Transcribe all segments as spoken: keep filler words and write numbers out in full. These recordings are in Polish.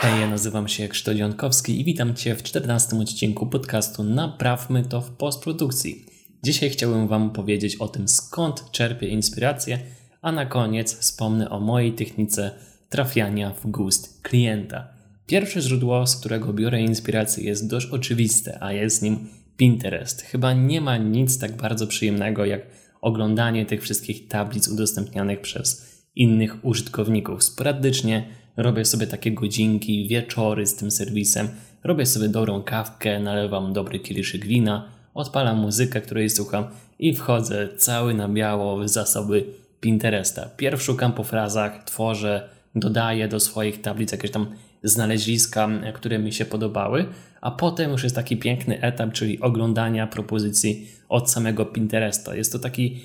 Hej, ja nazywam się Krzysztof Jankowski i witam Cię w czternastym odcinku podcastu Naprawmy to w postprodukcji. Dzisiaj chciałbym Wam powiedzieć o tym, skąd czerpię inspirację, a na koniec wspomnę o mojej technice trafiania w gust klienta. Pierwsze źródło, z którego biorę inspirację, jest dość oczywiste, a jest nim Pinterest. Chyba nie ma nic tak bardzo przyjemnego jak oglądanie tych wszystkich tablic udostępnianych przez innych użytkowników. Sporadycznie robię sobie takie godzinki, wieczory z tym serwisem, robię sobie dobrą kawkę, nalewam dobry kieliszek wina, odpalam muzykę, której słucham i wchodzę cały na biało w zasoby Pinteresta. Pierw szukam po frazach, tworzę, dodaję do swoich tablic jakieś tam znaleziska, które mi się podobały, a potem już jest taki piękny etap, czyli oglądania propozycji od samego Pinteresta. Jest to taki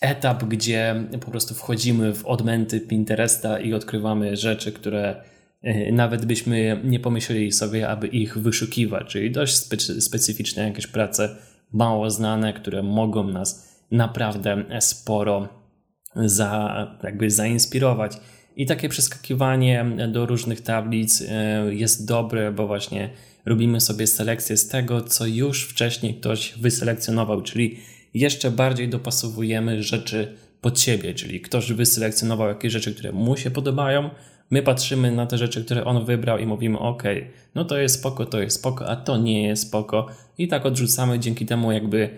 etap, gdzie po prostu wchodzimy w odmęty Pinteresta i odkrywamy rzeczy, które nawet byśmy nie pomyśleli sobie, aby ich wyszukiwać, czyli dość specyficzne jakieś prace mało znane, które mogą nas naprawdę sporo za, jakby zainspirować. I takie przeskakiwanie do różnych tablic jest dobre, bo właśnie robimy sobie selekcję z tego, co już wcześniej ktoś wyselekcjonował, czyli jeszcze bardziej dopasowujemy rzeczy pod siebie, czyli ktoś wyselekcjonował jakieś rzeczy, które mu się podobają, my patrzymy na te rzeczy, które on wybrał i mówimy ok, no to jest spoko, to jest spoko, a to nie jest spoko i tak odrzucamy, dzięki temu jakby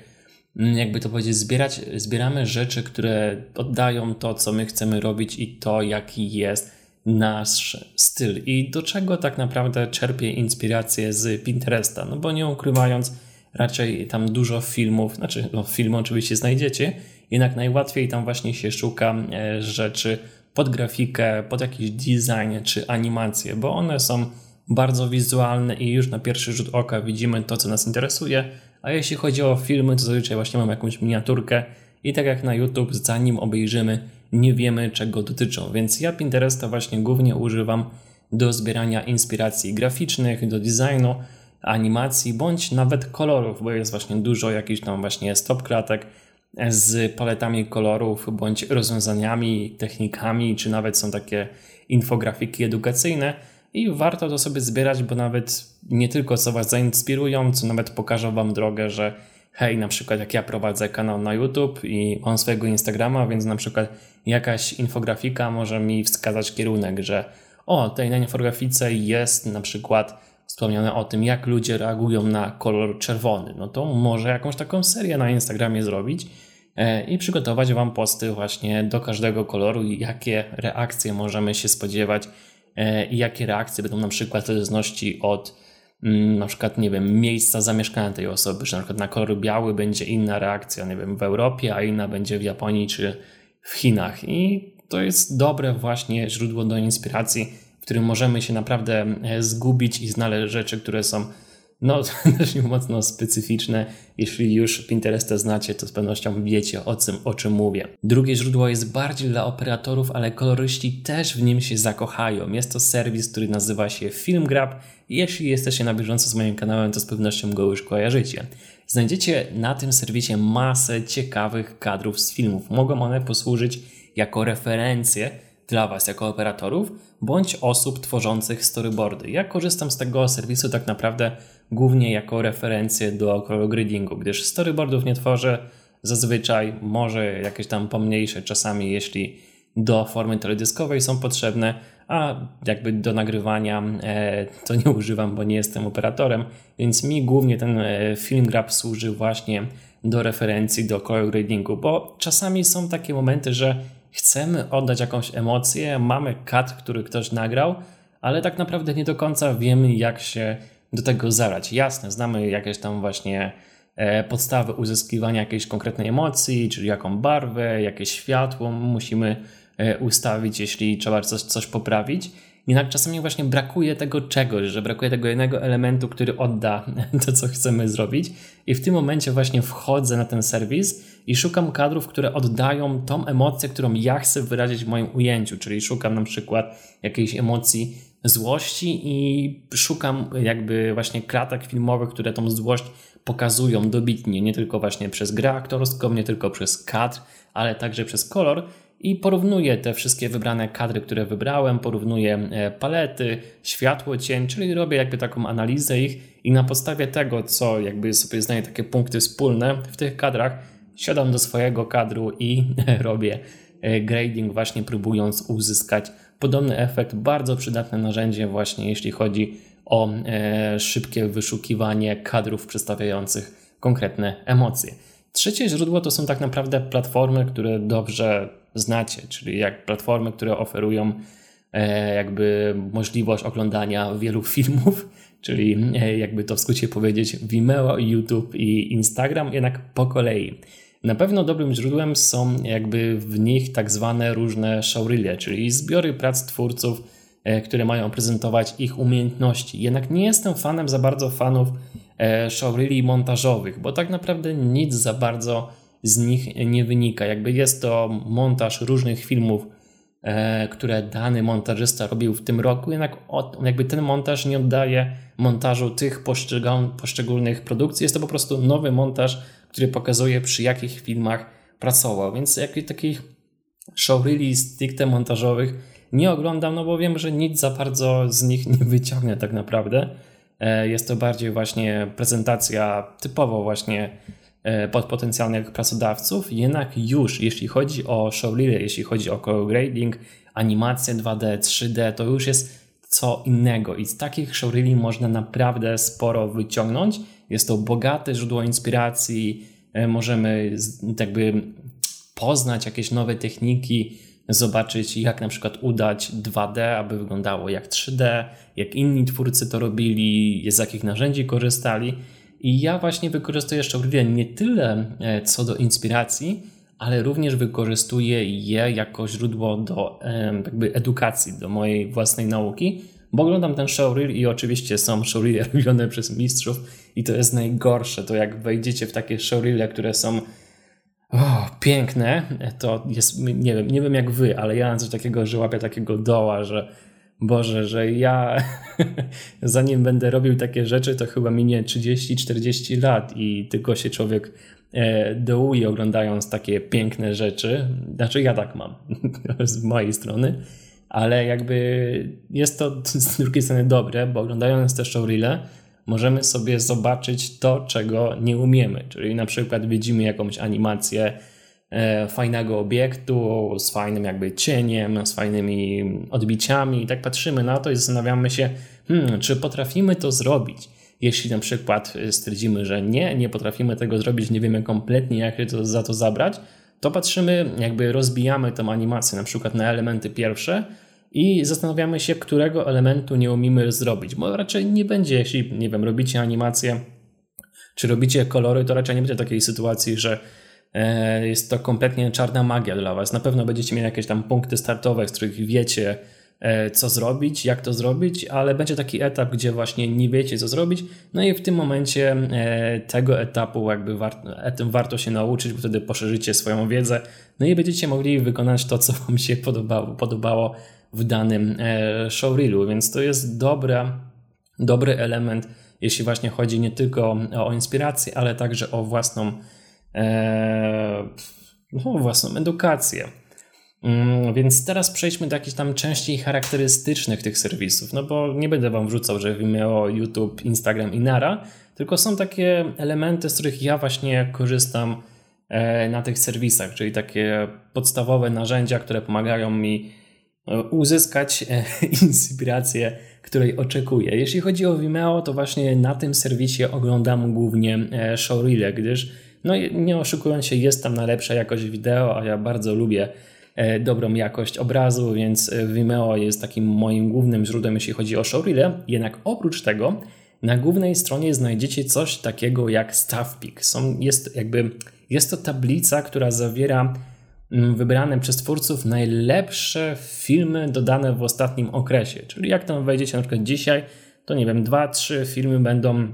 jakby to powiedzieć, zbierać, zbieramy rzeczy, które oddają to, co my chcemy robić i to, jaki jest nasz styl. I do czego tak naprawdę czerpię inspirację z Pinteresta? No bo nie ukrywając, raczej tam dużo filmów, znaczy no, filmy oczywiście znajdziecie, jednak najłatwiej tam właśnie się szuka rzeczy pod grafikę, pod jakiś design czy animację, bo one są bardzo wizualne i już na pierwszy rzut oka widzimy to, co nas interesuje. A jeśli chodzi o filmy, to zazwyczaj właśnie mam jakąś miniaturkę i tak jak na YouTube, zanim obejrzymy, nie wiemy, czego dotyczą. Więc ja Pinteresta właśnie głównie używam do zbierania inspiracji graficznych, do designu, animacji, bądź nawet kolorów, bo jest właśnie dużo jakichś tam właśnie stop klatek z paletami kolorów, bądź rozwiązaniami, technikami, czy nawet są takie infografiki edukacyjne. I warto to sobie zbierać, bo nawet nie tylko co Was zainspirują, co nawet pokażą Wam drogę, że hej, na przykład jak ja prowadzę kanał na YouTube i mam swojego Instagrama, więc na przykład jakaś infografika może mi wskazać kierunek, że o, tej na infografice jest na przykład wspomniane o tym, jak ludzie reagują na kolor czerwony. No to może jakąś taką serię na Instagramie zrobić i przygotować Wam posty właśnie do każdego koloru i jakie reakcje możemy się spodziewać i jakie reakcje będą na przykład w zależności od na przykład, nie wiem, miejsca zamieszkania tej osoby, że na przykład na kolor biały będzie inna reakcja, nie wiem, w Europie, a inna będzie w Japonii czy w Chinach. I to jest dobre właśnie źródło do inspiracji, w którym możemy się naprawdę zgubić i znaleźć rzeczy, które są no też mocno specyficzne. Jeśli już Pinteresta znacie, to z pewnością wiecie o tym, o czym mówię. Drugie źródło jest bardziej dla operatorów, ale koloryści też w nim się zakochają. Jest to serwis, który nazywa się FilmGrab. Jeśli jesteście na bieżąco z moim kanałem, to z pewnością go już kojarzycie. Znajdziecie na tym serwisie masę ciekawych kadrów z filmów. Mogą one posłużyć jako referencje dla Was jako operatorów, bądź osób tworzących storyboardy. Ja korzystam z tego serwisu tak naprawdę głównie jako referencję do color gradingu, gdyż storyboardów nie tworzę zazwyczaj, może jakieś tam pomniejsze czasami, jeśli do formy teledyskowej są potrzebne, a jakby do nagrywania e, to nie używam, bo nie jestem operatorem, więc mi głównie ten e, FilmGrab służy właśnie do referencji do color gradingu, bo czasami są takie momenty, że chcemy oddać jakąś emocję, mamy cut, który ktoś nagrał, ale tak naprawdę nie do końca wiemy, jak się do tego zabrać. Jasne, znamy jakieś tam właśnie podstawy uzyskiwania jakiejś konkretnej emocji, czyli jaką barwę, jakie światło musimy ustawić, jeśli trzeba coś, coś poprawić. Jednak czasami właśnie brakuje tego czegoś, że brakuje tego jednego elementu, który odda to, co chcemy zrobić. I w tym momencie właśnie wchodzę na ten serwis i szukam kadrów, które oddają tą emocję, którą ja chcę wyrazić w moim ujęciu. Czyli szukam na przykład jakiejś emocji złości i szukam jakby właśnie klatek filmowych, które tą złość pokazują dobitnie, nie tylko właśnie przez grę aktorską, nie tylko przez kadr, ale także przez kolor. I porównuję te wszystkie wybrane kadry, które wybrałem, porównuję palety, światło, cień, czyli robię jakby taką analizę ich i na podstawie tego, co jakby sobie znaję takie punkty wspólne w tych kadrach, siadam do swojego kadru i robię grading, właśnie próbując uzyskać podobny efekt. Bardzo przydatne narzędzie właśnie jeśli chodzi o szybkie wyszukiwanie kadrów przedstawiających konkretne emocje. Trzecie źródło to są tak naprawdę platformy, które dobrze znacie, czyli jak platformy, które oferują jakby możliwość oglądania wielu filmów, czyli jakby to w skrócie powiedzieć Vimeo, YouTube i Instagram, jednak po kolei. Na pewno dobrym źródłem są jakby w nich tak zwane różne showreele, czyli zbiory prac twórców, które mają prezentować ich umiejętności. Jednak nie jestem fanem za bardzo fanów showreeli montażowych, bo tak naprawdę nic za bardzo z nich nie wynika. Jakby jest to montaż różnych filmów, które dany montażysta robił w tym roku, jednak jakby ten montaż nie oddaje montażu tych poszczególnych produkcji. Jest to po prostu nowy montaż, który pokazuje, przy jakich filmach pracował. Więc jak takich showreeli stricte montażowych nie oglądam, no bo wiem, że nic za bardzo z nich nie wyciągnę tak naprawdę. Jest to bardziej właśnie prezentacja typowo właśnie pod potencjalnych pracodawców, jednak już jeśli chodzi o showreely, jeśli chodzi o color grading, animacje dwa D, trzy D, to już jest co innego i z takich showreeli można naprawdę sporo wyciągnąć. Jest to bogate źródło inspiracji, możemy jakby poznać jakieś nowe techniki, zobaczyć jak na przykład udać dwa D, aby wyglądało jak trzy D, jak inni twórcy to robili, z jakich narzędzi korzystali. I ja właśnie wykorzystuję showreely nie tyle co do inspiracji, ale również wykorzystuję je jako źródło do jakby edukacji, do mojej własnej nauki, bo oglądam ten showreel i oczywiście są showreely robione przez mistrzów i to jest najgorsze, to jak wejdziecie w takie showreely, które są oh, piękne, to jest, nie wiem, nie wiem jak wy, ale ja mam coś takiego, że łapię takiego doła, że Boże, że ja zanim będę robił takie rzeczy, to chyba minie trzydzieści czterdzieści lat i tylko się człowiek dołuje oglądając takie piękne rzeczy. Znaczy ja tak mam z mojej strony, ale jakby jest to z drugiej strony dobre, bo oglądając te showreele możemy sobie zobaczyć to, czego nie umiemy. Czyli na przykład widzimy jakąś animację fajnego obiektu, z fajnym jakby cieniem, z fajnymi odbiciami i tak patrzymy na to i zastanawiamy się, hmm, czy potrafimy to zrobić. Jeśli na przykład stwierdzimy, że nie, nie potrafimy tego zrobić, nie wiemy kompletnie jak się to, za to zabrać, to patrzymy, jakby rozbijamy tą animację na przykład na elementy pierwsze i zastanawiamy się, którego elementu nie umiemy zrobić, bo raczej nie będzie, jeśli, nie wiem, robicie animację, czy robicie kolory, to raczej nie będzie takiej sytuacji, że jest to kompletnie czarna magia dla was. Na pewno będziecie mieli jakieś tam punkty startowe, z których wiecie co zrobić, jak to zrobić, ale będzie taki etap, gdzie właśnie nie wiecie co zrobić, no i w tym momencie tego etapu jakby warto, warto się nauczyć, bo wtedy poszerzycie swoją wiedzę, no i będziecie mogli wykonać to, co wam się podobało, podobało w danym showreelu, więc to jest dobra, dobry element, jeśli właśnie chodzi nie tylko o inspirację, ale także o własną No, własną edukację. Więc teraz przejdźmy do jakichś tam części charakterystycznych tych serwisów, no bo nie będę wam wrzucał, że Vimeo, YouTube, Instagram i nara, tylko są takie elementy, z których ja właśnie korzystam na tych serwisach, czyli takie podstawowe narzędzia, które pomagają mi uzyskać inspirację, której oczekuję. Jeśli chodzi o Vimeo, to właśnie na tym serwisie oglądam głównie showreele, gdyż no nie oszukując się, jest tam najlepsza jakość wideo, a ja bardzo lubię dobrą jakość obrazu, więc Vimeo jest takim moim głównym źródłem, jeśli chodzi o showreel. Jednak oprócz tego na głównej stronie znajdziecie coś takiego jak staff pick. Są, jest, jakby, jest to tablica, która zawiera wybrane przez twórców najlepsze filmy dodane w ostatnim okresie. Czyli jak tam wejdziecie na przykład dzisiaj, to nie wiem, dwa, trzy filmy będą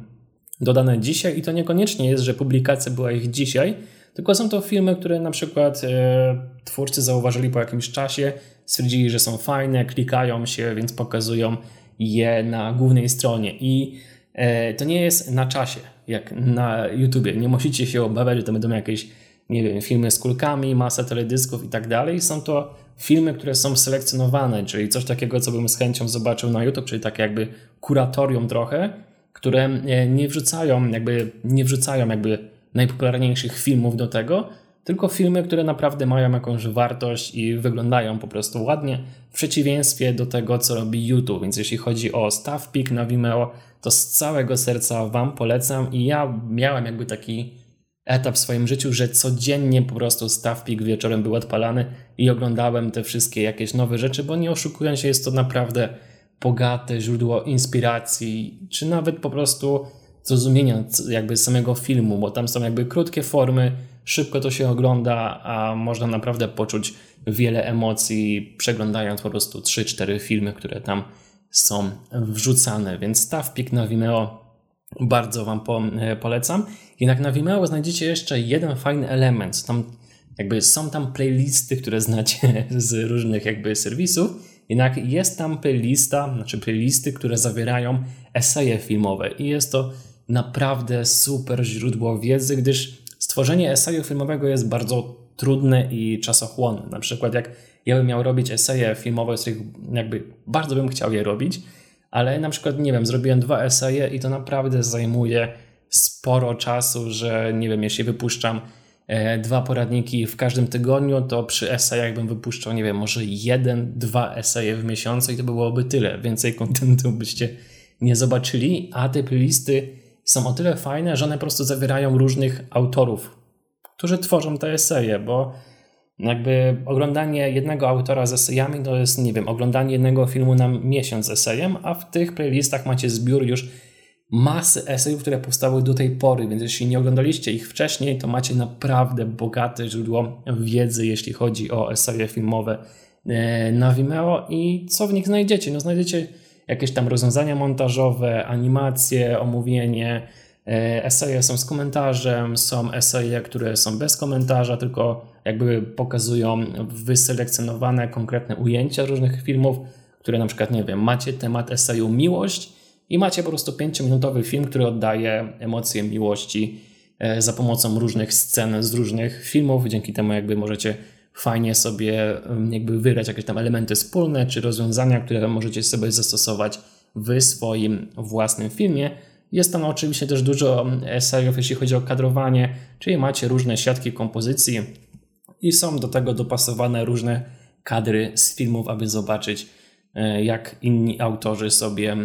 dodane dzisiaj i to niekoniecznie jest, że publikacja była ich dzisiaj, tylko są to filmy, które na przykład e, twórcy zauważyli po jakimś czasie, stwierdzili, że są fajne, klikają się, więc pokazują je na głównej stronie. I to nie jest na czasie, jak na YouTubie. Nie musicie się obawiać, że to będą jakieś, nie wiem, filmy z kulkami, masa teledysków i tak dalej. Są to filmy, które są selekcjonowane, czyli coś takiego, co bym z chęcią zobaczył na YouTube, czyli takie jakby kuratorium trochę, które nie wrzucają jakby, nie wrzucają jakby najpopularniejszych filmów do tego, tylko filmy, które naprawdę mają jakąś wartość i wyglądają po prostu ładnie, w przeciwieństwie do tego, co robi YouTube. Więc jeśli chodzi o staw pik na Vimeo, to z całego serca Wam polecam i ja miałem jakby taki etap w swoim życiu, że codziennie po prostu staw pik wieczorem był odpalany i oglądałem te wszystkie jakieś nowe rzeczy, bo nie oszukując się, jest to naprawdę bogate źródło inspiracji, czy nawet po prostu zrozumienia jakby samego filmu, bo tam są jakby krótkie formy, szybko to się ogląda, a można naprawdę poczuć wiele emocji, przeglądając po prostu trzy cztery filmy, które tam są wrzucane. Więc staw pik na Vimeo bardzo Wam po, polecam. Jednak na Vimeo znajdziecie jeszcze jeden fajny element. Tam jakby są tam playlisty, które znacie z różnych jakby serwisów. Jednak jest tam playlista, znaczy playlisty, które zawierają eseje filmowe i jest to naprawdę super źródło wiedzy, gdyż stworzenie eseju filmowego jest bardzo trudne i czasochłonne. Na przykład jak ja bym miał robić eseje filmowe, z których jakby bardzo bym chciał je robić, ale na przykład, nie wiem, zrobiłem dwa eseje i to naprawdę zajmuje sporo czasu, że nie wiem, jeśli wypuszczam dwa poradniki w każdym tygodniu, to przy esejach bym wypuszczał, nie wiem, może jeden, dwa eseje w miesiącu i to byłoby tyle. Więcej kontentu byście nie zobaczyli, a te playlisty są o tyle fajne, że one po prostu zawierają różnych autorów, którzy tworzą te eseje, bo jakby oglądanie jednego autora z esejami to jest, nie wiem, oglądanie jednego filmu na miesiąc z esejem, a w tych playlistach macie zbiór już masy esejów, które powstały do tej pory, więc jeśli nie oglądaliście ich wcześniej, to macie naprawdę bogate źródło wiedzy, jeśli chodzi o eseje filmowe na Vimeo. I co w nich znajdziecie? No znajdziecie jakieś tam rozwiązania montażowe, animacje, omówienie, eseje są z komentarzem, są eseje, które są bez komentarza, tylko jakby pokazują wyselekcjonowane konkretne ujęcia różnych filmów, które na przykład, nie wiem, macie temat eseju miłość i macie po prostu pięciominutowy film, który oddaje emocje miłości za pomocą różnych scen z różnych filmów. Dzięki temu jakby możecie fajnie sobie jakby wybrać jakieś tam elementy wspólne czy rozwiązania, które możecie sobie zastosować w swoim własnym filmie. Jest tam oczywiście też dużo esejów, jeśli chodzi o kadrowanie, czyli macie różne siatki kompozycji i są do tego dopasowane różne kadry z filmów, aby zobaczyć, jak inni autorzy sobie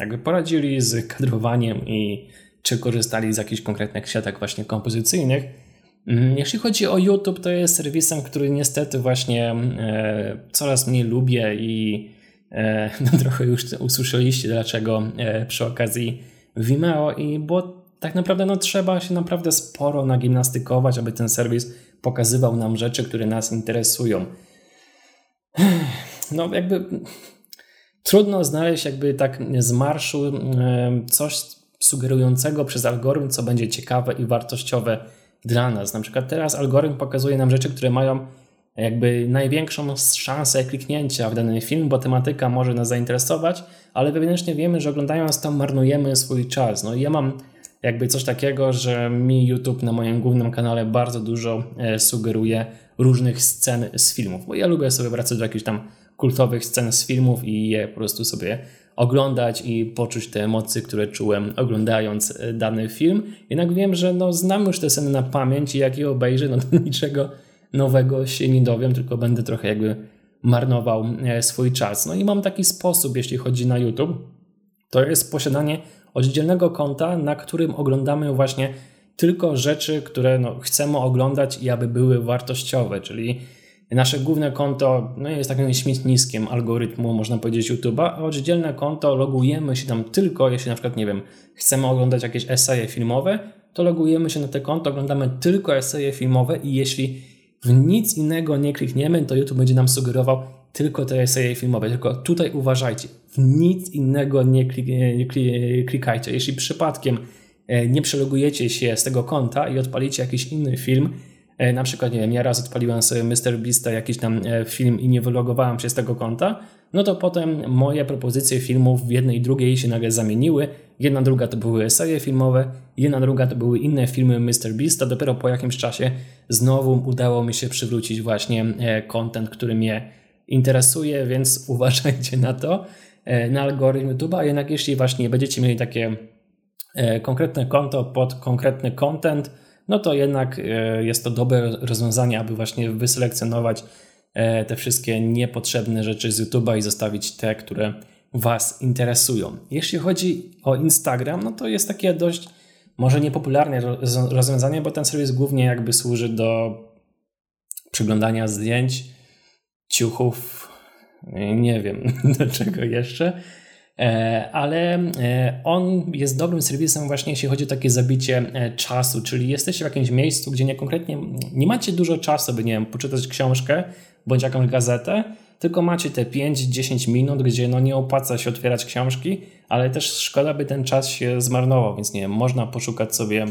jakby poradzili z kadrowaniem i czy korzystali z jakichś konkretnych siatek właśnie kompozycyjnych. Jeśli chodzi o YouTube, to jest serwisem, który niestety właśnie coraz mniej lubię i no, trochę już usłyszeliście dlaczego przy okazji Vimeo, i bo tak naprawdę no, trzeba się naprawdę sporo nagimnastykować, aby ten serwis pokazywał nam rzeczy, które nas interesują. No jakby trudno znaleźć jakby tak z marszu coś sugerującego przez algorytm, co będzie ciekawe i wartościowe dla nas. Na przykład teraz algorytm pokazuje nam rzeczy, które mają jakby największą szansę kliknięcia w dany film, bo tematyka może nas zainteresować, ale wewnętrznie wiemy, że oglądając to marnujemy swój czas. No i ja mam jakby coś takiego, że mi YouTube na moim głównym kanale bardzo dużo sugeruje różnych scen z filmów, bo ja lubię sobie wracać do jakichś tam kultowych scen z filmów i je po prostu sobie oglądać i poczuć te emocje, które czułem oglądając dany film. Jednak wiem, że no, znam już te sceny na pamięć i jak je obejrzę, no to niczego nowego się nie dowiem, tylko będę trochę jakby marnował swój czas. No i mam taki sposób, jeśli chodzi na YouTube, to jest posiadanie oddzielnego konta, na którym oglądamy właśnie tylko rzeczy, które no, chcemy oglądać i aby były wartościowe, czyli nasze główne konto no, jest takim śmietniskiem algorytmu, można powiedzieć, YouTube'a, a oddzielne konto logujemy się tam tylko, jeśli na przykład, nie wiem, chcemy oglądać jakieś eseje filmowe, to logujemy się na te konto, oglądamy tylko eseje filmowe i jeśli w nic innego nie klikniemy, to YouTube będzie nam sugerował tylko te eseje filmowe, tylko tutaj uważajcie, w nic innego nie klikajcie. Jeśli przypadkiem nie przelogujecie się z tego konta i odpalicie jakiś inny film, Na przykład, nie wiem, ja raz odpaliłem sobie Mister Beasta jakiś tam film i nie wylogowałem się z tego konta, no to potem moje propozycje filmów w jednej i drugiej się nagle zamieniły. Jedna druga to były serie filmowe, jedna druga to były inne filmy Mister Beasta. Dopiero po jakimś czasie znowu udało mi się przywrócić właśnie content, który mnie interesuje, więc uważajcie na to, na algorytm YouTube'a. Jednak jeśli właśnie będziecie mieli takie konkretne konto pod konkretny content, no to jednak jest to dobre rozwiązanie, aby właśnie wyselekcjonować te wszystkie niepotrzebne rzeczy z YouTube'a i zostawić te, które Was interesują. Jeśli chodzi o Instagram, no to jest takie dość może niepopularne rozwiązanie, bo ten serwis głównie jakby służy do przeglądania zdjęć, ciuchów, nie wiem do czego jeszcze, ale on jest dobrym serwisem właśnie jeśli chodzi o takie zabicie czasu, czyli jesteście w jakimś miejscu, gdzie nie konkretnie nie macie dużo czasu, by nie wiem, poczytać książkę bądź jakąś gazetę, tylko macie te pięć do dziesięciu minut, gdzie no nie opłaca się otwierać książki, ale też szkoda, by ten czas się zmarnował, więc nie wiem, można poszukać sobie,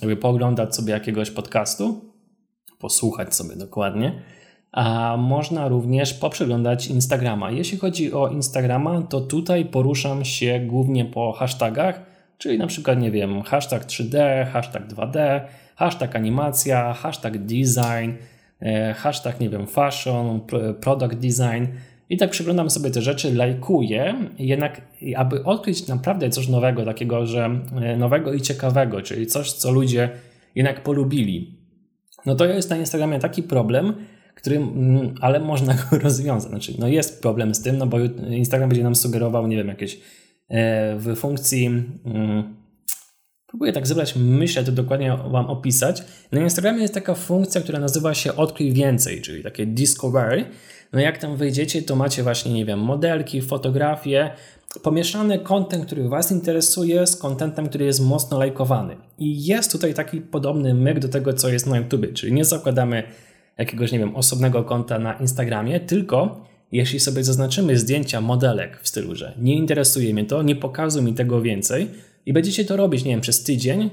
jakby pooglądać sobie jakiegoś podcastu, posłuchać sobie dokładnie, a można również poprzeglądać Instagrama. Jeśli chodzi o Instagrama, to tutaj poruszam się głównie po hashtagach, czyli na przykład, nie wiem, hashtag trzy D, hashtag dwa D, hashtag animacja, hashtag design, hashtag, nie wiem, fashion, product design i tak przeglądam sobie te rzeczy, lajkuję, jednak aby odkryć naprawdę coś nowego, takiego, że nowego i ciekawego, czyli coś, co ludzie jednak polubili. No to jest na Instagramie taki problem, którym, ale można go rozwiązać. Znaczy, no jest problem z tym, no bo Instagram będzie nam sugerował, nie wiem, jakieś w funkcji, próbuję tak zebrać, myślę, to dokładnie Wam opisać. Na Instagramie jest taka funkcja, która nazywa się Odkryj Więcej, czyli takie Discovery. No jak tam wejdziecie, to macie właśnie, nie wiem, modelki, fotografie, pomieszany content, który Was interesuje z contentem, który jest mocno lajkowany. I jest tutaj taki podobny myk do tego, co jest na YouTubie, czyli nie zakładamy jakiegoś, nie wiem, osobnego konta na Instagramie, tylko jeśli sobie zaznaczymy zdjęcia modelek w stylu, że nie interesuje mnie to, nie pokazuj mi tego więcej i będziecie to robić, nie wiem, przez tydzień,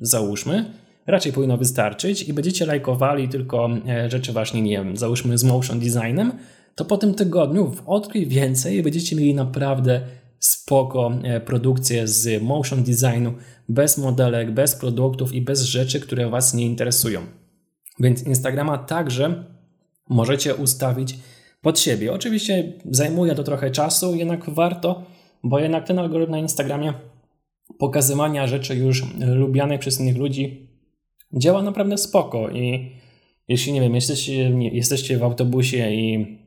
załóżmy, raczej powinno wystarczyć i będziecie lajkowali tylko rzeczy właśnie, nie wiem, załóżmy z motion designem, to po tym tygodniu w Odkryj Więcej będziecie mieli naprawdę spoko produkcję z motion designu, bez modelek, bez produktów i bez rzeczy, które Was nie interesują. Więc Instagrama także możecie ustawić pod siebie. Oczywiście zajmuje to trochę czasu, jednak warto, bo jednak ten algorytm na Instagramie pokazywania rzeczy już lubianych przez innych ludzi działa naprawdę spoko i jeśli, nie wiem, jesteście, nie, jesteście w autobusie i,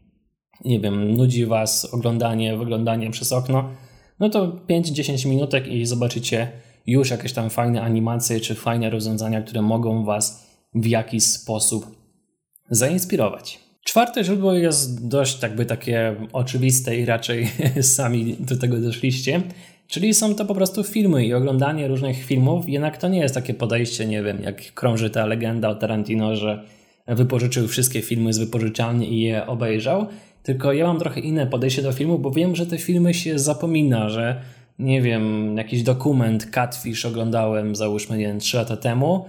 nie wiem, nudzi Was oglądanie, wyglądanie przez okno, no to pięć do dziesięciu minutek i zobaczycie już jakieś tam fajne animacje czy fajne rozwiązania, które mogą Was w jakiś sposób zainspirować. Czwarte źródło jest dość jakby takie oczywiste i raczej sami do tego doszliście, czyli są to po prostu filmy i oglądanie różnych filmów, jednak to nie jest takie podejście, nie wiem, jak krąży ta legenda o Tarantino, że wypożyczył wszystkie filmy z wypożyczalni i je obejrzał, tylko ja mam trochę inne podejście do filmu, bo wiem, że te filmy się zapomina, że nie wiem, jakiś dokument Catfish oglądałem załóżmy, nie wiem, trzy lata temu.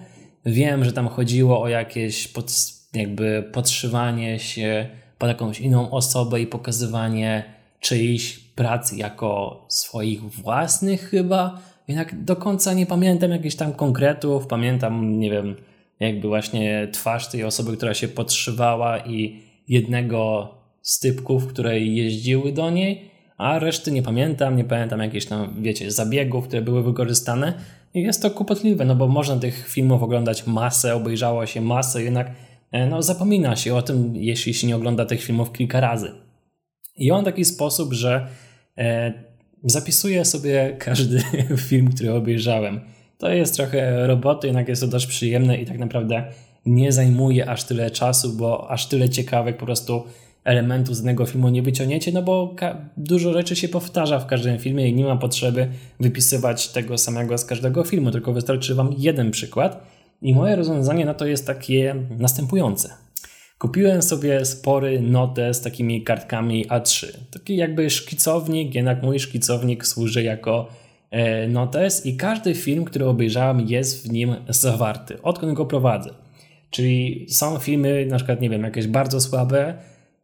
Wiem, że tam chodziło o jakieś pod, jakby podszywanie się pod jakąś inną osobę i pokazywanie czyjejś pracy jako swoich własnych chyba. Jednak do końca nie pamiętam jakichś tam konkretów. Pamiętam, nie wiem, jakby właśnie twarz tej osoby, która się podszywała i jednego z typków, które jeździły do niej, a reszty nie pamiętam. Nie pamiętam jakichś tam, wiecie, zabiegów, które były wykorzystane. I jest to kłopotliwe, no bo można tych filmów oglądać masę, obejrzało się masę, jednak no, zapomina się o tym, jeśli się nie ogląda tych filmów kilka razy. I on w taki sposób, że e, zapisuję sobie każdy film, który obejrzałem. To jest trochę roboty, jednak jest to dość przyjemne i tak naprawdę nie zajmuje aż tyle czasu, bo aż tyle ciekawych po prostu elementów z jednego filmu nie wyciągniecie, no bo ka- dużo rzeczy się powtarza w każdym filmie i nie ma potrzeby wypisywać tego samego z każdego filmu, tylko wystarczy Wam jeden przykład i moje rozwiązanie na to jest takie następujące. Kupiłem sobie spory notę z takimi kartkami A trzy, taki jakby szkicownik, jednak mój szkicownik służy jako notes i każdy film, który obejrzałem, jest w nim zawarty, odkąd go prowadzę. Czyli są filmy, na przykład, nie wiem, jakieś bardzo słabe,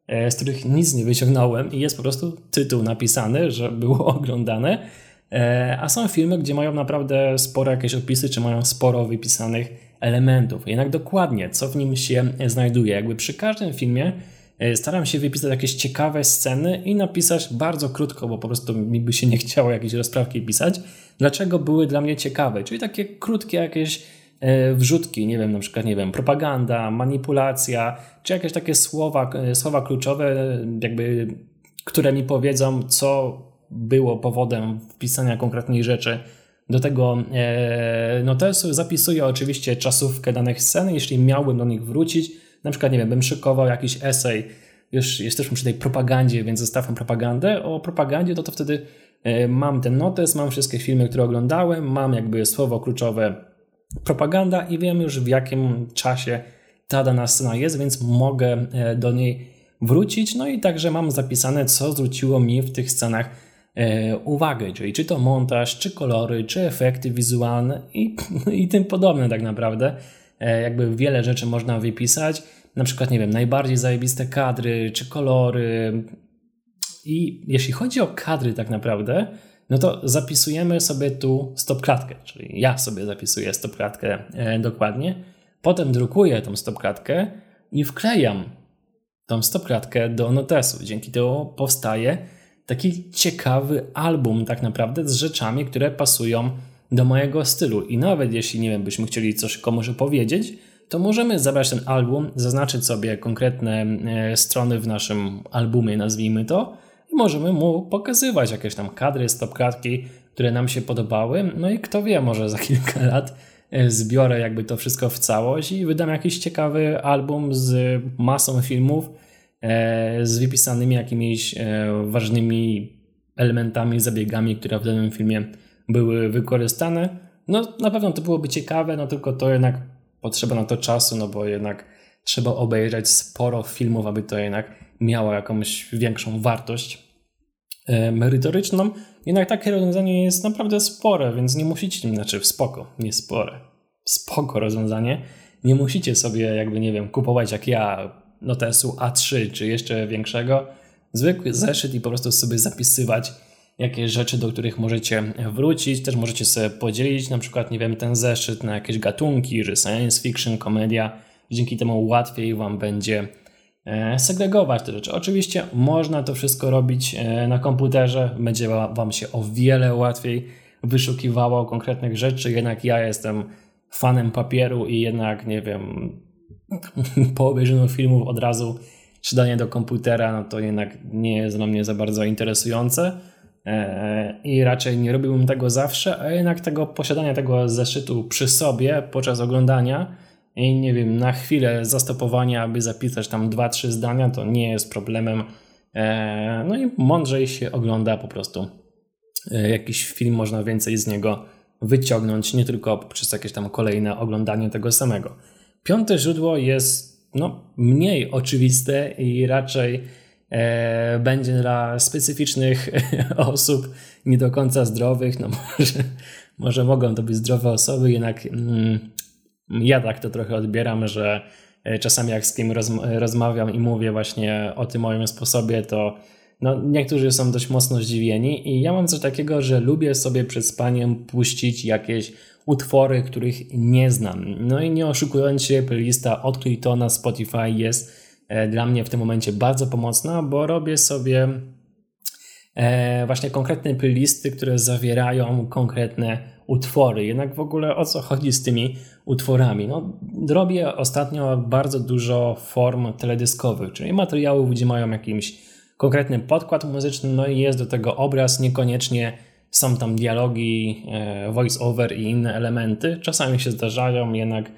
z których nic nie wyciągnąłem i jest po prostu tytuł napisany, że było oglądane, a są filmy, gdzie mają naprawdę sporo jakieś opisy, czy mają sporo wypisanych elementów. Jednak dokładnie, co w nim się znajduje. Jakby przy każdym filmie staram się wypisać jakieś ciekawe sceny i napisać bardzo krótko, bo po prostu mi by się nie chciało jakieś rozprawki pisać, dlaczego były dla mnie ciekawe, czyli takie krótkie jakieś wrzutki, nie wiem, na przykład, nie wiem, propaganda, manipulacja, czy jakieś takie słowa, słowa kluczowe, jakby, które mi powiedzą, co było powodem wpisania konkretnej rzeczy. Do tego notesu zapisuję oczywiście czasówkę danych scen, jeśli miałbym do nich wrócić. Na przykład, nie wiem, bym szykował jakiś esej, już jesteśmy przy tej propagandzie, więc zostawam propagandę. O propagandzie to, to wtedy mam ten notes, mam wszystkie filmy, które oglądałem, mam jakby słowo kluczowe propaganda i wiem już, w jakim czasie ta dana scena jest, więc mogę do niej wrócić. No i także mam zapisane, co zwróciło mi w tych scenach uwagę, czyli czy to montaż, czy kolory, czy efekty wizualne i, i tym podobne tak naprawdę. Jakby wiele rzeczy można wypisać, na przykład, nie wiem, najbardziej zajebiste kadry, czy kolory. I jeśli chodzi o kadry tak naprawdę, no to zapisujemy sobie tu stopklatkę, czyli ja sobie zapisuję stopklatkę dokładnie, potem drukuję tą stopklatkę i wklejam tą stopklatkę do notesu. Dzięki temu powstaje taki ciekawy album tak naprawdę z rzeczami, które pasują do mojego stylu i nawet jeśli, nie wiem, byśmy chcieli coś komuś opowiedzieć, to możemy zabrać ten album, zaznaczyć sobie konkretne strony w naszym albumie, nazwijmy to, i możemy mu pokazywać jakieś tam kadry, stopklatki, które nam się podobały, no i kto wie, może za kilka lat zbiorę jakby to wszystko w całość i wydam jakiś ciekawy album z masą filmów, z wypisanymi jakimiś ważnymi elementami, zabiegami, które w danym filmie były wykorzystane. No na pewno to byłoby ciekawe, no tylko to jednak potrzeba na to czasu, no bo jednak trzeba obejrzeć sporo filmów, aby to jednak miało jakąś większą wartość merytoryczną. Jednak takie rozwiązanie jest naprawdę spore, więc nie musicie, znaczy spoko, nie spore, spoko rozwiązanie, nie musicie sobie jakby, nie wiem, kupować jak ja notesu A trzy czy jeszcze większego, zwykły zeszyt i po prostu sobie zapisywać jakieś rzeczy, do których możecie wrócić. Też możecie sobie podzielić, na przykład, nie wiem, ten zeszyt na jakieś gatunki, czy science fiction, komedia. Dzięki temu łatwiej wam będzie segregować te rzeczy. Oczywiście można to wszystko robić na komputerze, będzie wam się o wiele łatwiej wyszukiwało konkretnych rzeczy, jednak ja jestem fanem papieru i jednak, nie wiem, po obejrzeniu filmów od razu czytanie do komputera, no to jednak nie jest dla mnie za bardzo interesujące. I raczej nie robiłbym tego zawsze, a jednak tego posiadania tego zeszytu przy sobie podczas oglądania i, nie wiem, na chwilę zastopowania, aby zapisać tam dwa trzy zdania, to nie jest problemem. No i mądrzej się ogląda po prostu jakiś film, można więcej z niego wyciągnąć, nie tylko przez jakieś tam kolejne oglądanie tego samego. Piąte źródło jest no, mniej oczywiste i raczej będzie dla specyficznych osób nie do końca zdrowych, no może, może mogą to być zdrowe osoby, jednak mm, ja tak to trochę odbieram, że czasami jak z kim roz, rozmawiam i mówię właśnie o tym moim sposobie, to no, niektórzy są dość mocno zdziwieni i ja mam coś takiego, że lubię sobie przed spaniem puścić jakieś utwory, których nie znam. No i nie oszukując się, playlista Odkryj to na Spotify jest dla mnie w tym momencie bardzo pomocna, bo robię sobie właśnie konkretne playlisty, które zawierają konkretne utwory. Jednak w ogóle o co chodzi z tymi utworami? No, robię ostatnio bardzo dużo form teledyskowych, czyli materiałów, gdzie mają jakiś konkretny podkład muzyczny, no i jest do tego obraz, niekoniecznie są tam dialogi, voice-over i inne elementy. Czasami się zdarzają, jednak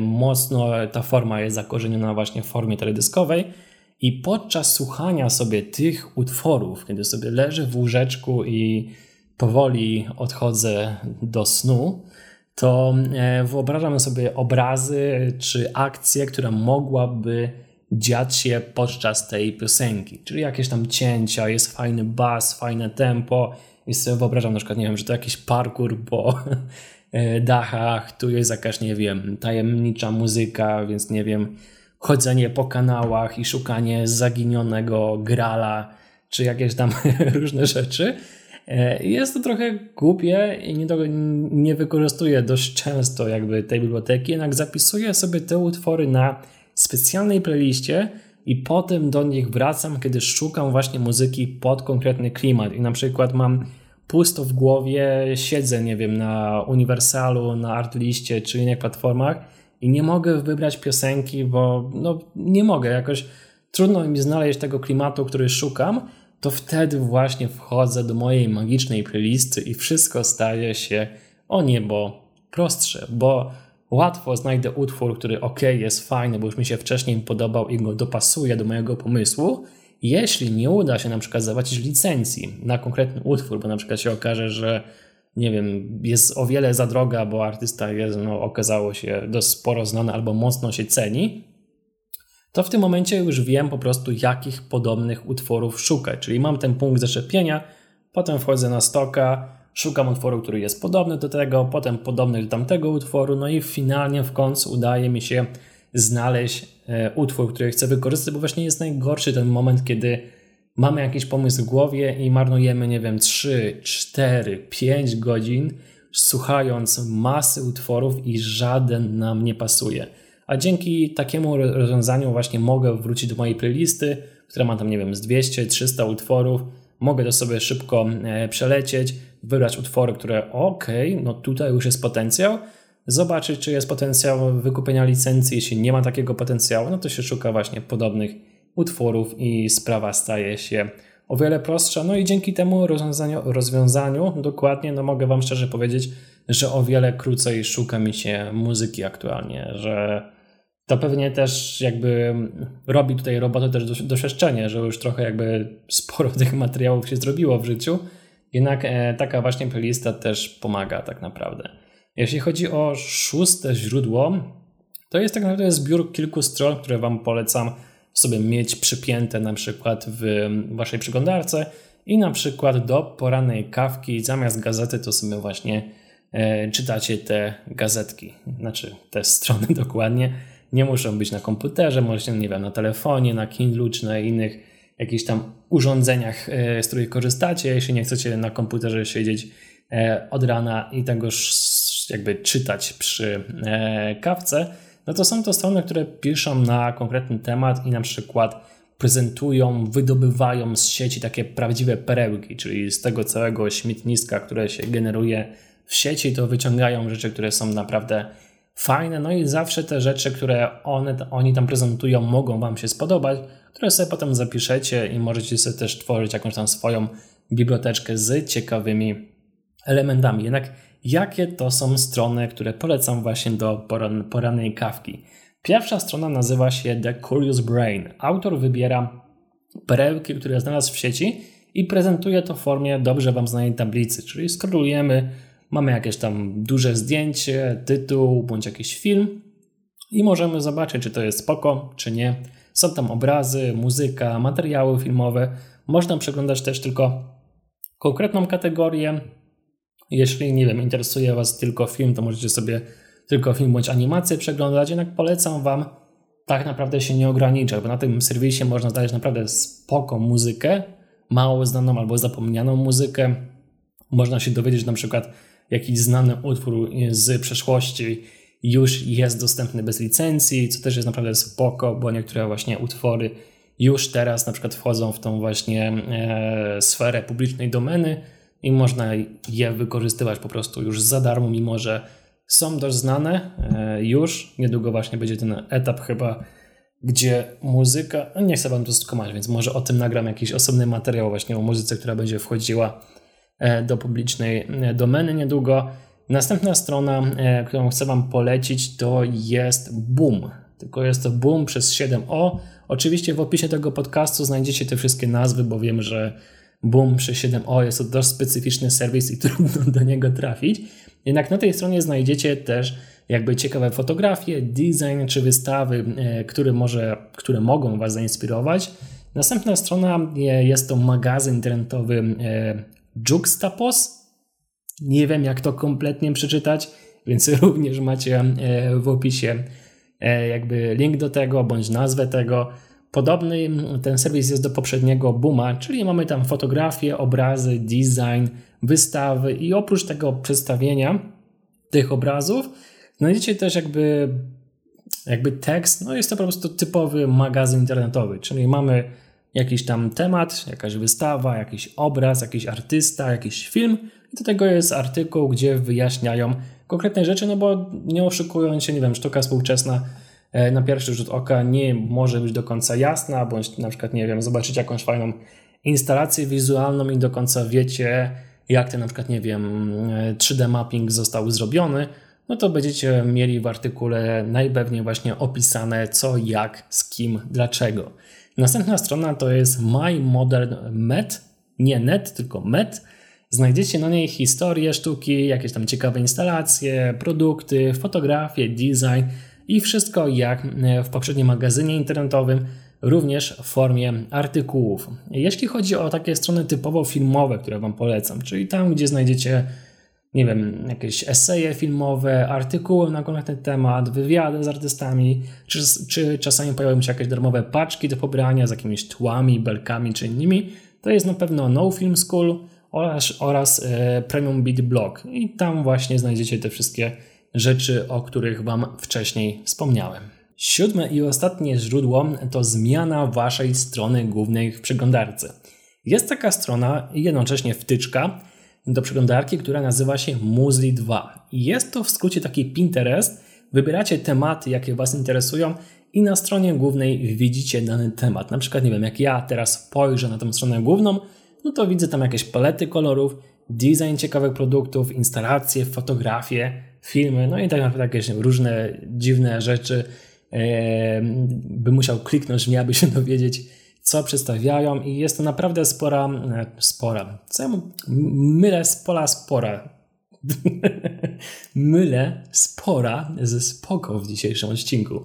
mocno ta forma jest zakorzeniona właśnie w formie teledyskowej i podczas słuchania sobie tych utworów, kiedy sobie leżę w łóżeczku i powoli odchodzę do snu, to wyobrażam sobie obrazy czy akcje, która mogłaby dziać się podczas tej piosenki, czyli jakieś tam cięcia, jest fajny bas, fajne tempo, i sobie wyobrażam na przykład, nie wiem, że to jakiś parkour po dachach, tu jest jakaś, nie wiem, tajemnicza muzyka, więc nie wiem, chodzenie po kanałach i szukanie zaginionego grala, czy jakieś tam różne rzeczy. Jest to trochę głupie i nie, do, nie wykorzystuję dość często jakby tej biblioteki, jednak zapisuję sobie te utwory na specjalnej playliście i potem do nich wracam, kiedy szukam właśnie muzyki pod konkretny klimat i na przykład mam pusto w głowie, siedzę, nie wiem, na Uniwersalu, na Artliście czy innych platformach i nie mogę wybrać piosenki, bo no nie mogę, jakoś trudno mi znaleźć tego klimatu, który szukam, to wtedy właśnie wchodzę do mojej magicznej playlisty i wszystko staje się o niebo prostsze, bo łatwo znajdę utwór, który ok, jest fajny, bo już mi się wcześniej podobał i go dopasuję do mojego pomysłu. Jeśli nie uda się na przykład zapłacić licencji na konkretny utwór, bo na przykład się okaże, że nie wiem, jest o wiele za droga, bo artysta jest, no, okazało się dość sporo znany albo mocno się ceni, to w tym momencie już wiem po prostu, jakich podobnych utworów szukać. Czyli mam ten punkt zaczepienia, potem wchodzę na stoka, szukam utworu, który jest podobny do tego, potem podobny do tamtego utworu, no i finalnie w końcu udaje mi się znaleźć utwór, który chcę wykorzystać, bo właśnie jest najgorszy ten moment, kiedy mamy jakiś pomysł w głowie i marnujemy, nie wiem, trzy, cztery, pięć godzin słuchając masy utworów i żaden nam nie pasuje. A dzięki takiemu rozwiązaniu właśnie mogę wrócić do mojej playlisty, która ma tam, nie wiem, z dwieście trzysta utworów, mogę to sobie szybko przelecieć, wybrać utwory, które okej, okay, no tutaj już jest potencjał, zobaczyć, czy jest potencjał wykupienia licencji, jeśli nie ma takiego potencjału, no to się szuka właśnie podobnych utworów i sprawa staje się o wiele prostsza, no i dzięki temu rozwiązaniu, rozwiązaniu dokładnie, no mogę Wam szczerze powiedzieć, że o wiele krócej szuka mi się muzyki aktualnie, że to pewnie też jakby robi tutaj robotę też doświadczenie, że już trochę jakby sporo tych materiałów się zrobiło w życiu, jednak taka właśnie playlista też pomaga tak naprawdę. Jeśli chodzi o szóste źródło, to jest tak naprawdę zbiór kilku stron, które Wam polecam sobie mieć przypięte na przykład w Waszej przeglądarce i na przykład do porannej kawki zamiast gazety to sobie właśnie czytacie te gazetki, znaczy te strony dokładnie. Nie muszą być na komputerze, możecie, nie wiem, na telefonie, na Kindle czy na innych jakichś tam urządzeniach, z których korzystacie, jeśli nie chcecie na komputerze siedzieć od rana i tego jakby czytać przy kawce, no to są to strony, które piszą na konkretny temat i na przykład prezentują, wydobywają z sieci takie prawdziwe perełki, czyli z tego całego śmietniska, które się generuje w sieci, to wyciągają rzeczy, które są naprawdę fajne, no i zawsze te rzeczy, które one, oni tam prezentują, mogą Wam się spodobać, które sobie potem zapiszecie i możecie sobie też tworzyć jakąś tam swoją biblioteczkę z ciekawymi elementami. Jednak jakie to są strony, które polecam właśnie do poran- porannej kawki? Pierwsza strona nazywa się The Curious Brain. Autor wybiera perełki, które znalazł w sieci i prezentuje to w formie dobrze Wam znanej tablicy, czyli skrolujemy, mamy jakieś tam duże zdjęcie, tytuł bądź jakiś film i możemy zobaczyć, czy to jest spoko, czy nie. Są tam obrazy, muzyka, materiały filmowe. Można przeglądać też tylko konkretną kategorię. Jeśli, nie wiem, interesuje Was tylko film, to możecie sobie tylko film bądź animację przeglądać, jednak polecam Wam tak naprawdę się nie ograniczać, bo na tym serwisie można znaleźć naprawdę spoko muzykę, mało znaną albo zapomnianą muzykę. Można się dowiedzieć na przykład, jakiś znany utwór z przeszłości już jest dostępny bez licencji, co też jest naprawdę spoko, bo niektóre właśnie utwory już teraz na przykład wchodzą w tą właśnie e, sferę publicznej domeny i można je wykorzystywać po prostu już za darmo, mimo że są dość znane e, już. Niedługo właśnie będzie ten etap chyba, gdzie muzyka, nie chcę Wam tu skomać, więc może o tym nagram jakiś osobny materiał właśnie o muzyce, która będzie wchodziła do publicznej domeny niedługo. Następna strona, którą chcę Wam polecić, to jest Boom. Tylko jest to Boom przez siedem o. Oczywiście w opisie tego podcastu znajdziecie te wszystkie nazwy, bo wiem, że Boom przez siedem o jest to dość specyficzny serwis i trudno do niego trafić. Jednak na tej stronie znajdziecie też jakby ciekawe fotografie, design czy wystawy, które, może, które mogą Was zainspirować. Następna strona jest to magazyn internetowy Juxtapoz. Nie wiem, jak to kompletnie przeczytać, więc również macie w opisie jakby link do tego, bądź nazwę tego. Podobny ten serwis jest do poprzedniego Booma, czyli mamy tam fotografie, obrazy, design, wystawy i oprócz tego przedstawienia tych obrazów znajdziecie też jakby, jakby tekst. No jest to po prostu typowy magazyn internetowy, czyli mamy jakiś tam temat, jakaś wystawa, jakiś obraz, jakiś artysta, jakiś film i do tego jest artykuł, gdzie wyjaśniają konkretne rzeczy, no bo nie oszukując się, nie wiem, sztuka współczesna na pierwszy rzut oka nie może być do końca jasna, bądź na przykład, nie wiem, zobaczycie jakąś fajną instalację wizualną i do końca wiecie, jak ten na przykład, nie wiem, trzy D mapping został zrobiony, no to będziecie mieli w artykule najpewniej właśnie opisane co, jak, z kim, dlaczego. Następna strona to jest My Modern Met, nie net, tylko met. Znajdziecie na niej historię sztuki, jakieś tam ciekawe instalacje, produkty, fotografie, design i wszystko jak w poprzednim magazynie internetowym, również w formie artykułów. Jeśli chodzi o takie strony typowo filmowe, które Wam polecam, czyli tam, gdzie znajdziecie, nie wiem, jakieś eseje filmowe, artykuły na konkretny temat, wywiady z artystami, czy, czy czasami pojawią się jakieś darmowe paczki do pobrania z jakimiś tłami, belkami czy innymi, to jest na pewno No Film School oraz, oraz e, Premium Beat Blog i tam właśnie znajdziecie te wszystkie rzeczy, o których Wam wcześniej wspomniałem. Siódme i ostatnie źródło to zmiana Waszej strony głównej w przeglądarce. Jest taka strona i jednocześnie wtyczka do przeglądarki, która nazywa się Muzli dwa. Jest to w skrócie taki Pinterest. Wybieracie tematy, jakie Was interesują i na stronie głównej widzicie dany temat. Na przykład, nie wiem, jak ja teraz spojrzę na tą stronę główną, no to widzę tam jakieś palety kolorów, design ciekawych produktów, instalacje, fotografie, filmy, no i tak naprawdę jakieś różne dziwne rzeczy yy, bym musiał kliknąć w nie, aby się dowiedzieć, co przedstawiają i jest to naprawdę spora, spora, co ja mylę z pola spora, mylę spora ze spoko w dzisiejszym odcinku,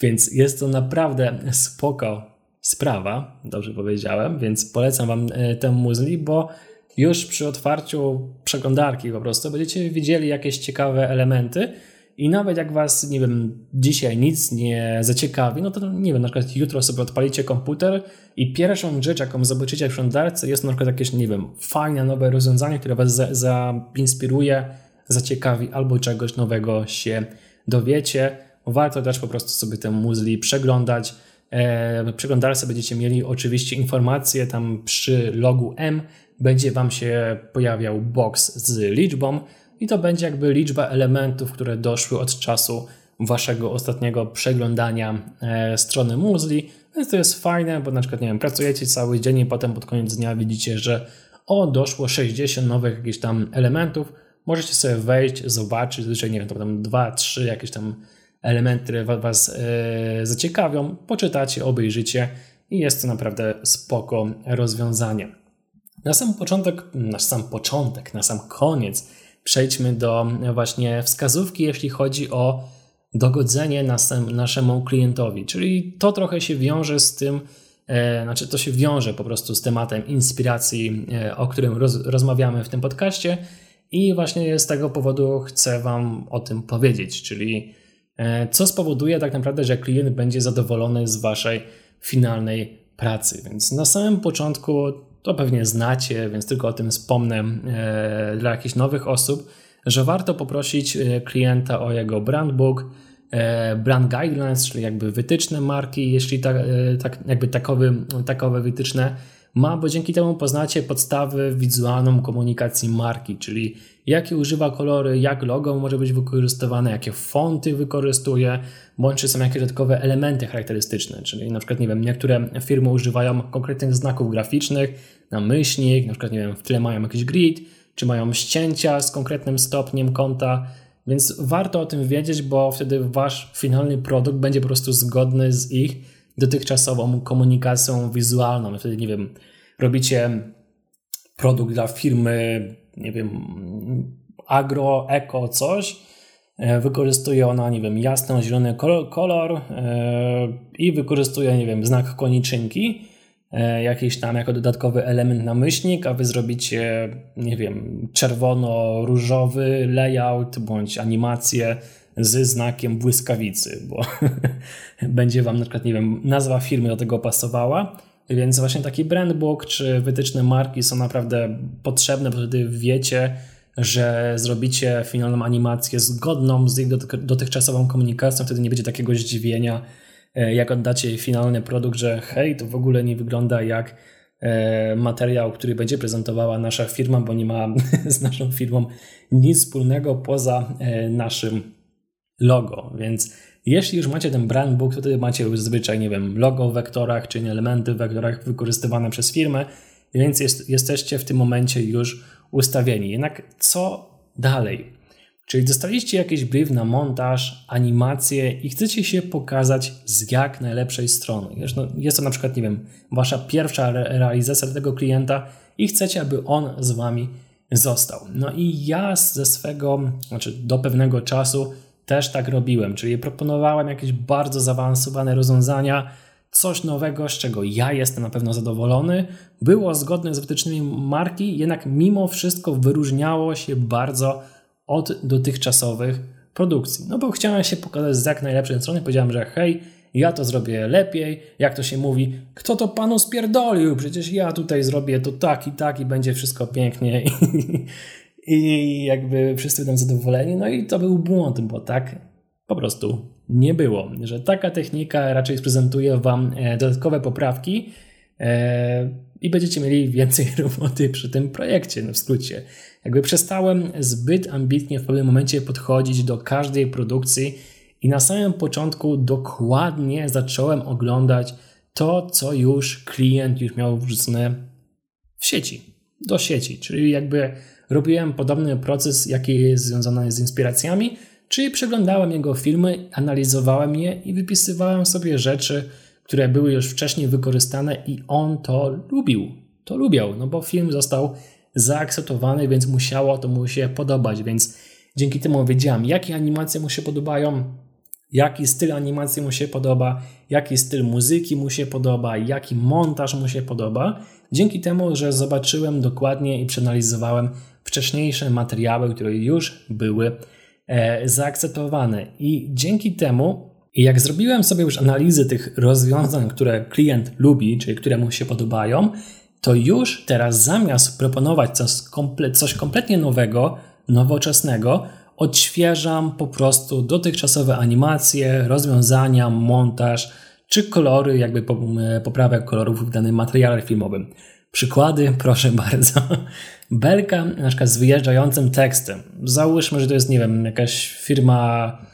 więc jest to naprawdę spoko sprawa, dobrze powiedziałem, więc polecam Wam tę Muzli, bo już przy otwarciu przeglądarki po prostu będziecie widzieli jakieś ciekawe elementy i nawet jak Was, nie wiem, dzisiaj nic nie zaciekawi, no to nie wiem, na przykład jutro sobie odpalicie komputer i pierwszą rzecz, jaką zobaczycie w przeglądarce jest na przykład jakieś, nie wiem, fajne nowe rozwiązanie, które Was zainspiruje, zaciekawi albo czegoś nowego się dowiecie. Warto też po prostu sobie tę Muzli przeglądać. W przeglądarce będziecie mieli oczywiście informacje, tam przy logu M będzie Wam się pojawiał box z liczbą i to będzie jakby liczba elementów, które doszły od czasu Waszego ostatniego przeglądania strony Muzli, więc to jest fajne, bo na przykład, nie wiem, pracujecie cały dzień i potem pod koniec dnia widzicie, że o, doszło sześćdziesiąt nowych jakichś tam elementów, możecie sobie wejść, zobaczyć, zazwyczaj, nie wiem, to tam dwa, trzy jakieś tam elementy, które Was yy, zaciekawią, poczytacie, obejrzycie i jest to naprawdę spoko rozwiązanie. Na sam początek, na sam początek, na sam koniec przejdźmy do właśnie wskazówki, jeśli chodzi o dogodzenie nasem, naszemu klientowi, czyli to trochę się wiąże z tym, e, znaczy to się wiąże po prostu z tematem inspiracji, e, o którym roz, rozmawiamy w tym podcaście i właśnie z tego powodu chcę Wam o tym powiedzieć, czyli e, co spowoduje tak naprawdę, że klient będzie zadowolony z Waszej finalnej pracy, więc na samym początku to pewnie znacie, więc tylko o tym wspomnę e, dla jakichś nowych osób, że warto poprosić klienta o jego brand book, e, brand guidelines, czyli jakby wytyczne marki, jeśli ta, e, tak, jakby takowy, takowe wytyczne ma, bo dzięki temu poznacie podstawę wizualną komunikacji marki, czyli jakie używa kolory, jak logo może być wykorzystywane, jakie fonty wykorzystuje, bądź czy są jakieś dodatkowe elementy charakterystyczne, czyli na przykład, nie wiem, niektóre firmy używają konkretnych znaków graficznych na myślnik, na przykład, nie wiem, w tle mają jakiś grid, czy mają ścięcia z konkretnym stopniem kąta, więc warto o tym wiedzieć, bo wtedy Wasz finalny produkt będzie po prostu zgodny z ich dotychczasową komunikacją wizualną. Wtedy, nie wiem, robicie produkt dla firmy, nie wiem, agro, eko, coś. Wykorzystuje ona, nie wiem, jasno-zielony kolor, kolor yy, i wykorzystuje, nie wiem, znak koniczynki. jakiś tam jako dodatkowy element na myślnik, a wy zrobicie, nie wiem, czerwono-różowy layout bądź animację ze znakiem błyskawicy, bo będzie wam na przykład, nie wiem, nazwa firmy do tego pasowała, więc właśnie taki brandbook czy wytyczne marki są naprawdę potrzebne, bo wtedy wiecie, że zrobicie finalną animację zgodną z ich dotychczasową komunikacją, wtedy nie będzie takiego zdziwienia, jak oddacie finalny produkt, że hej, to w ogóle nie wygląda jak materiał, który będzie prezentowała nasza firma, bo nie ma z naszą firmą nic wspólnego poza naszym logo, więc jeśli już macie ten brandbook, to wtedy macie już zwyczaj, nie wiem, logo w wektorach, czy elementy w wektorach wykorzystywane przez firmę, więc jest, jesteście w tym momencie już ustawieni. Jednak co dalej? Czyli dostaliście jakiś brief na montaż, animację i chcecie się pokazać z jak najlepszej strony. Jest to na przykład, nie wiem, wasza pierwsza realizacja dla tego klienta i chcecie, aby on z wami został. No i ja ze swego, znaczy do pewnego czasu też tak robiłem, czyli proponowałem jakieś bardzo zaawansowane rozwiązania, coś nowego, z czego ja jestem na pewno zadowolony. Było zgodne z wytycznymi marki, jednak mimo wszystko wyróżniało się bardzo od dotychczasowych produkcji. No bo chciałem się pokazać z jak najlepszej strony. Powiedziałem, że hej, ja to zrobię lepiej. Jak to się mówi, kto to panu spierdolił? Przecież ja tutaj zrobię to tak i tak i będzie wszystko pięknie. I, i jakby wszyscy będą zadowoleni. No i to był błąd, bo tak po prostu nie było. Że taka technika raczej prezentuje wam dodatkowe poprawki i będziecie mieli więcej roboty przy tym projekcie, no w skrócie. Jakby przestałem zbyt ambitnie w pewnym momencie podchodzić do każdej produkcji i na samym początku dokładnie zacząłem oglądać to, co już klient już miał wrzucone w sieci, do sieci. Czyli jakby robiłem podobny proces, jaki jest związany z inspiracjami, czyli przeglądałem jego filmy, analizowałem je i wypisywałem sobie rzeczy, które były już wcześniej wykorzystane i on to lubił, to lubiał, no bo film został zaakceptowany, więc musiało to mu się podobać, więc dzięki temu wiedziałem, jakie animacje mu się podobają, jaki styl animacji mu się podoba, jaki styl muzyki mu się podoba, jaki montaż mu się podoba, dzięki temu, że zobaczyłem dokładnie i przeanalizowałem wcześniejsze materiały, które już były e, zaakceptowane i dzięki temu I jak zrobiłem sobie już analizy tych rozwiązań, które klient lubi, czyli które mu się podobają, to już teraz zamiast proponować coś, komple- coś kompletnie nowego, nowoczesnego, odświeżam po prostu dotychczasowe animacje, rozwiązania, montaż czy kolory, jakby poprawę kolorów w danym materiale filmowym. Przykłady, proszę bardzo. Belka na przykład z wyjeżdżającym tekstem. Załóżmy, że to jest, nie wiem, jakaś firma...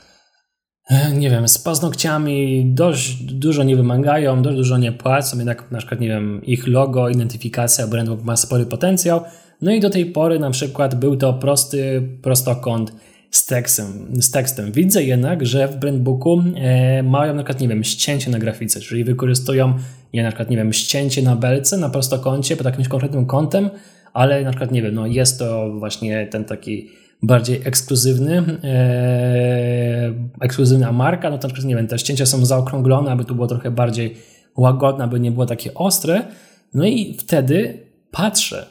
nie wiem, z paznokciami dość dużo nie wymagają, dość dużo nie płacą, jednak na przykład, nie wiem, ich logo, identyfikacja brandu ma spory potencjał, no i do tej pory na przykład był to prosty prostokąt z tekstem. Z tekstem. Widzę jednak, że w brandbooku e, mają na przykład, nie wiem, ścięcie na grafice, czyli wykorzystują, nie, na przykład, nie wiem, ścięcie na belce, na prostokącie, pod jakimś konkretnym kątem, ale na przykład, nie wiem, no jest to właśnie ten taki bardziej ekskluzywny, ee, ekskluzywna marka, no to na przykład, nie wiem, te ścięcia są zaokrąglone, aby to było trochę bardziej łagodne, aby nie było takie ostre, no i wtedy patrzę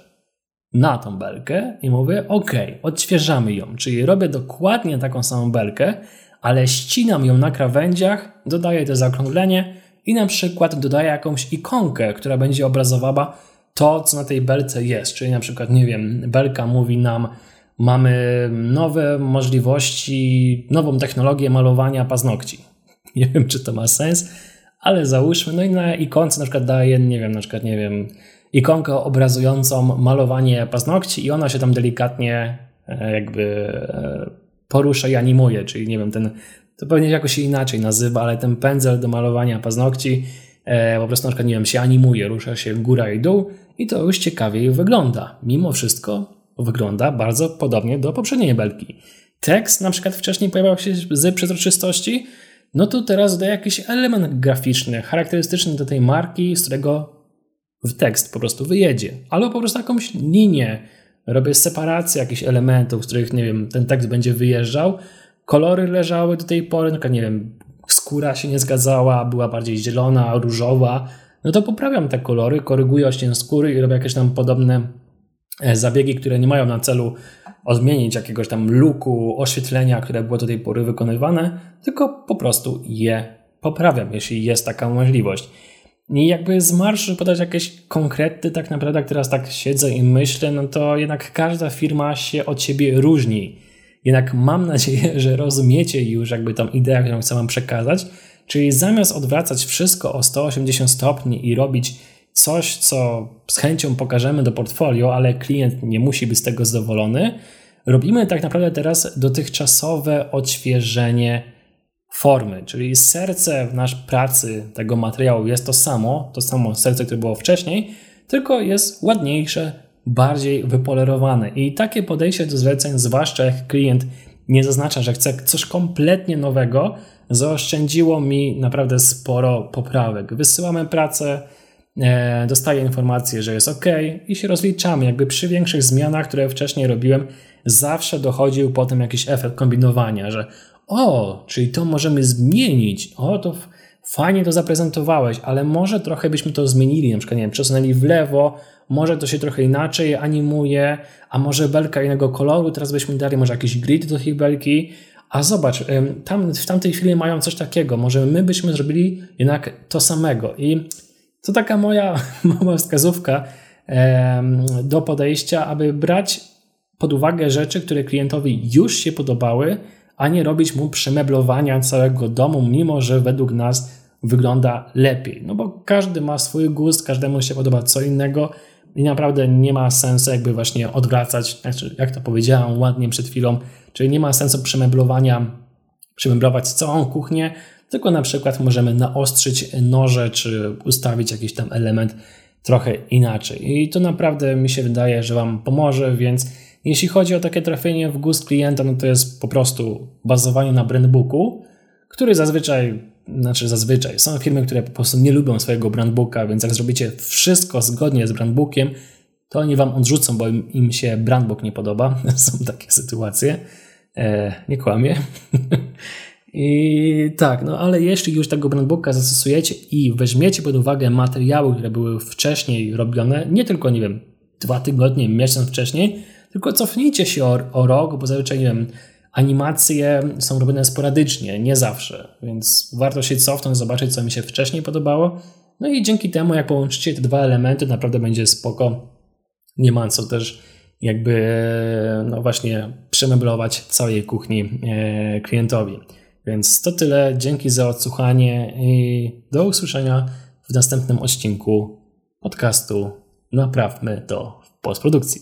na tą belkę i mówię, ok, odświeżamy ją, czyli robię dokładnie taką samą belkę, ale ścinam ją na krawędziach, dodaję to zaokrąglenie i na przykład dodaję jakąś ikonkę, która będzie obrazowała to, co na tej belce jest, czyli na przykład, nie wiem, belka mówi nam, mamy nowe możliwości, nową technologię malowania paznokci. Nie wiem, czy to ma sens, ale załóżmy, no i na ikonce na przykład daję, nie wiem, na przykład, nie wiem, ikonkę obrazującą malowanie paznokci i ona się tam delikatnie jakby porusza i animuje, czyli nie wiem, ten, to pewnie jakoś się inaczej nazywa, ale ten pędzel do malowania paznokci po prostu na przykład, nie wiem, się animuje, rusza się góra i dół i to już ciekawiej wygląda. Mimo wszystko wygląda bardzo podobnie do poprzedniej belki. Tekst na przykład wcześniej pojawiał się z przezroczystości, no to teraz dodaję jakiś element graficzny, charakterystyczny do tej marki, z którego tekst po prostu wyjedzie. Albo po prostu jakąś linię, robię separację jakichś elementów, z których, nie wiem, ten tekst będzie wyjeżdżał. Kolory leżały do tej pory, no nie wiem, skóra się nie zgadzała, była bardziej zielona, różowa, no to poprawiam te kolory, koryguję odcień skóry i robię jakieś tam podobne zabiegi, które nie mają na celu odmienić jakiegoś tam looku, oświetlenia, które było do tej pory wykonywane, tylko po prostu je poprawiam, jeśli jest taka możliwość. I jakby z marszu podać jakieś konkrety, tak naprawdę, jak teraz tak siedzę i myślę, no to jednak każda firma się od siebie różni. Jednak mam nadzieję, że rozumiecie już jakby tą ideę, którą chcę wam przekazać, czyli zamiast odwracać wszystko o sto osiemdziesiąt stopni i robić coś, co z chęcią pokażemy do portfolio, ale klient nie musi być z tego zadowolony, robimy tak naprawdę teraz dotychczasowe odświeżenie formy, czyli serce w naszej pracy tego materiału jest to samo, to samo serce, które było wcześniej, tylko jest ładniejsze, bardziej wypolerowane. I takie podejście do zleceń, zwłaszcza jak klient nie zaznacza, że chce coś kompletnie nowego, zaoszczędziło mi naprawdę sporo poprawek. Wysyłamy pracę, dostaję informację, że jest ok i się rozliczamy. Jakby przy większych zmianach, które wcześniej robiłem, zawsze dochodził potem jakiś efekt kombinowania, że o, czyli to możemy zmienić, o, to fajnie to zaprezentowałeś, ale może trochę byśmy to zmienili, na przykład, nie wiem, przesunęli w lewo, może to się trochę inaczej animuje, a może belka innego koloru, teraz byśmy dali może jakiś grid do tej belki, a zobacz, tam w tamtej chwili mają coś takiego, może my byśmy zrobili jednak to samego. I to taka moja mała wskazówka do podejścia, aby brać pod uwagę rzeczy, które klientowi już się podobały, a nie robić mu przemeblowania całego domu, mimo że według nas wygląda lepiej. No bo każdy ma swój gust, każdemu się podoba co innego i naprawdę nie ma sensu jakby właśnie odwracać, jak to powiedziałem ładnie przed chwilą, czyli nie ma sensu przemeblowania, przemeblować całą kuchnię, tylko na przykład możemy naostrzyć noże, czy ustawić jakiś tam element trochę inaczej. I to naprawdę mi się wydaje, że wam pomoże, więc jeśli chodzi o takie trafienie w gust klienta, no to jest po prostu bazowanie na brandbooku, który zazwyczaj, znaczy zazwyczaj, są firmy, które po prostu nie lubią swojego brandbooka, więc jak zrobicie wszystko zgodnie z brandbookiem, to oni wam odrzucą, bo im, im się brandbook nie podoba. Są takie sytuacje, e, nie kłamię. I tak, no ale jeśli już tego brandbooka zastosujecie i weźmiecie pod uwagę materiały, które były wcześniej robione, nie tylko, nie wiem, dwa tygodnie, miesiąc wcześniej, tylko cofnijcie się o, o rok, bo zazwyczaj, nie wiem, animacje są robione sporadycznie, nie zawsze, więc warto się cofnąć, zobaczyć, co mi się wcześniej podobało. No i dzięki temu, jak połączycie te dwa elementy, naprawdę będzie spoko. Nie ma co też jakby, no właśnie, przemeblować całej kuchni klientowi. Więc to tyle, dzięki za odsłuchanie i do usłyszenia w następnym odcinku podcastu Naprawmy to w postprodukcji.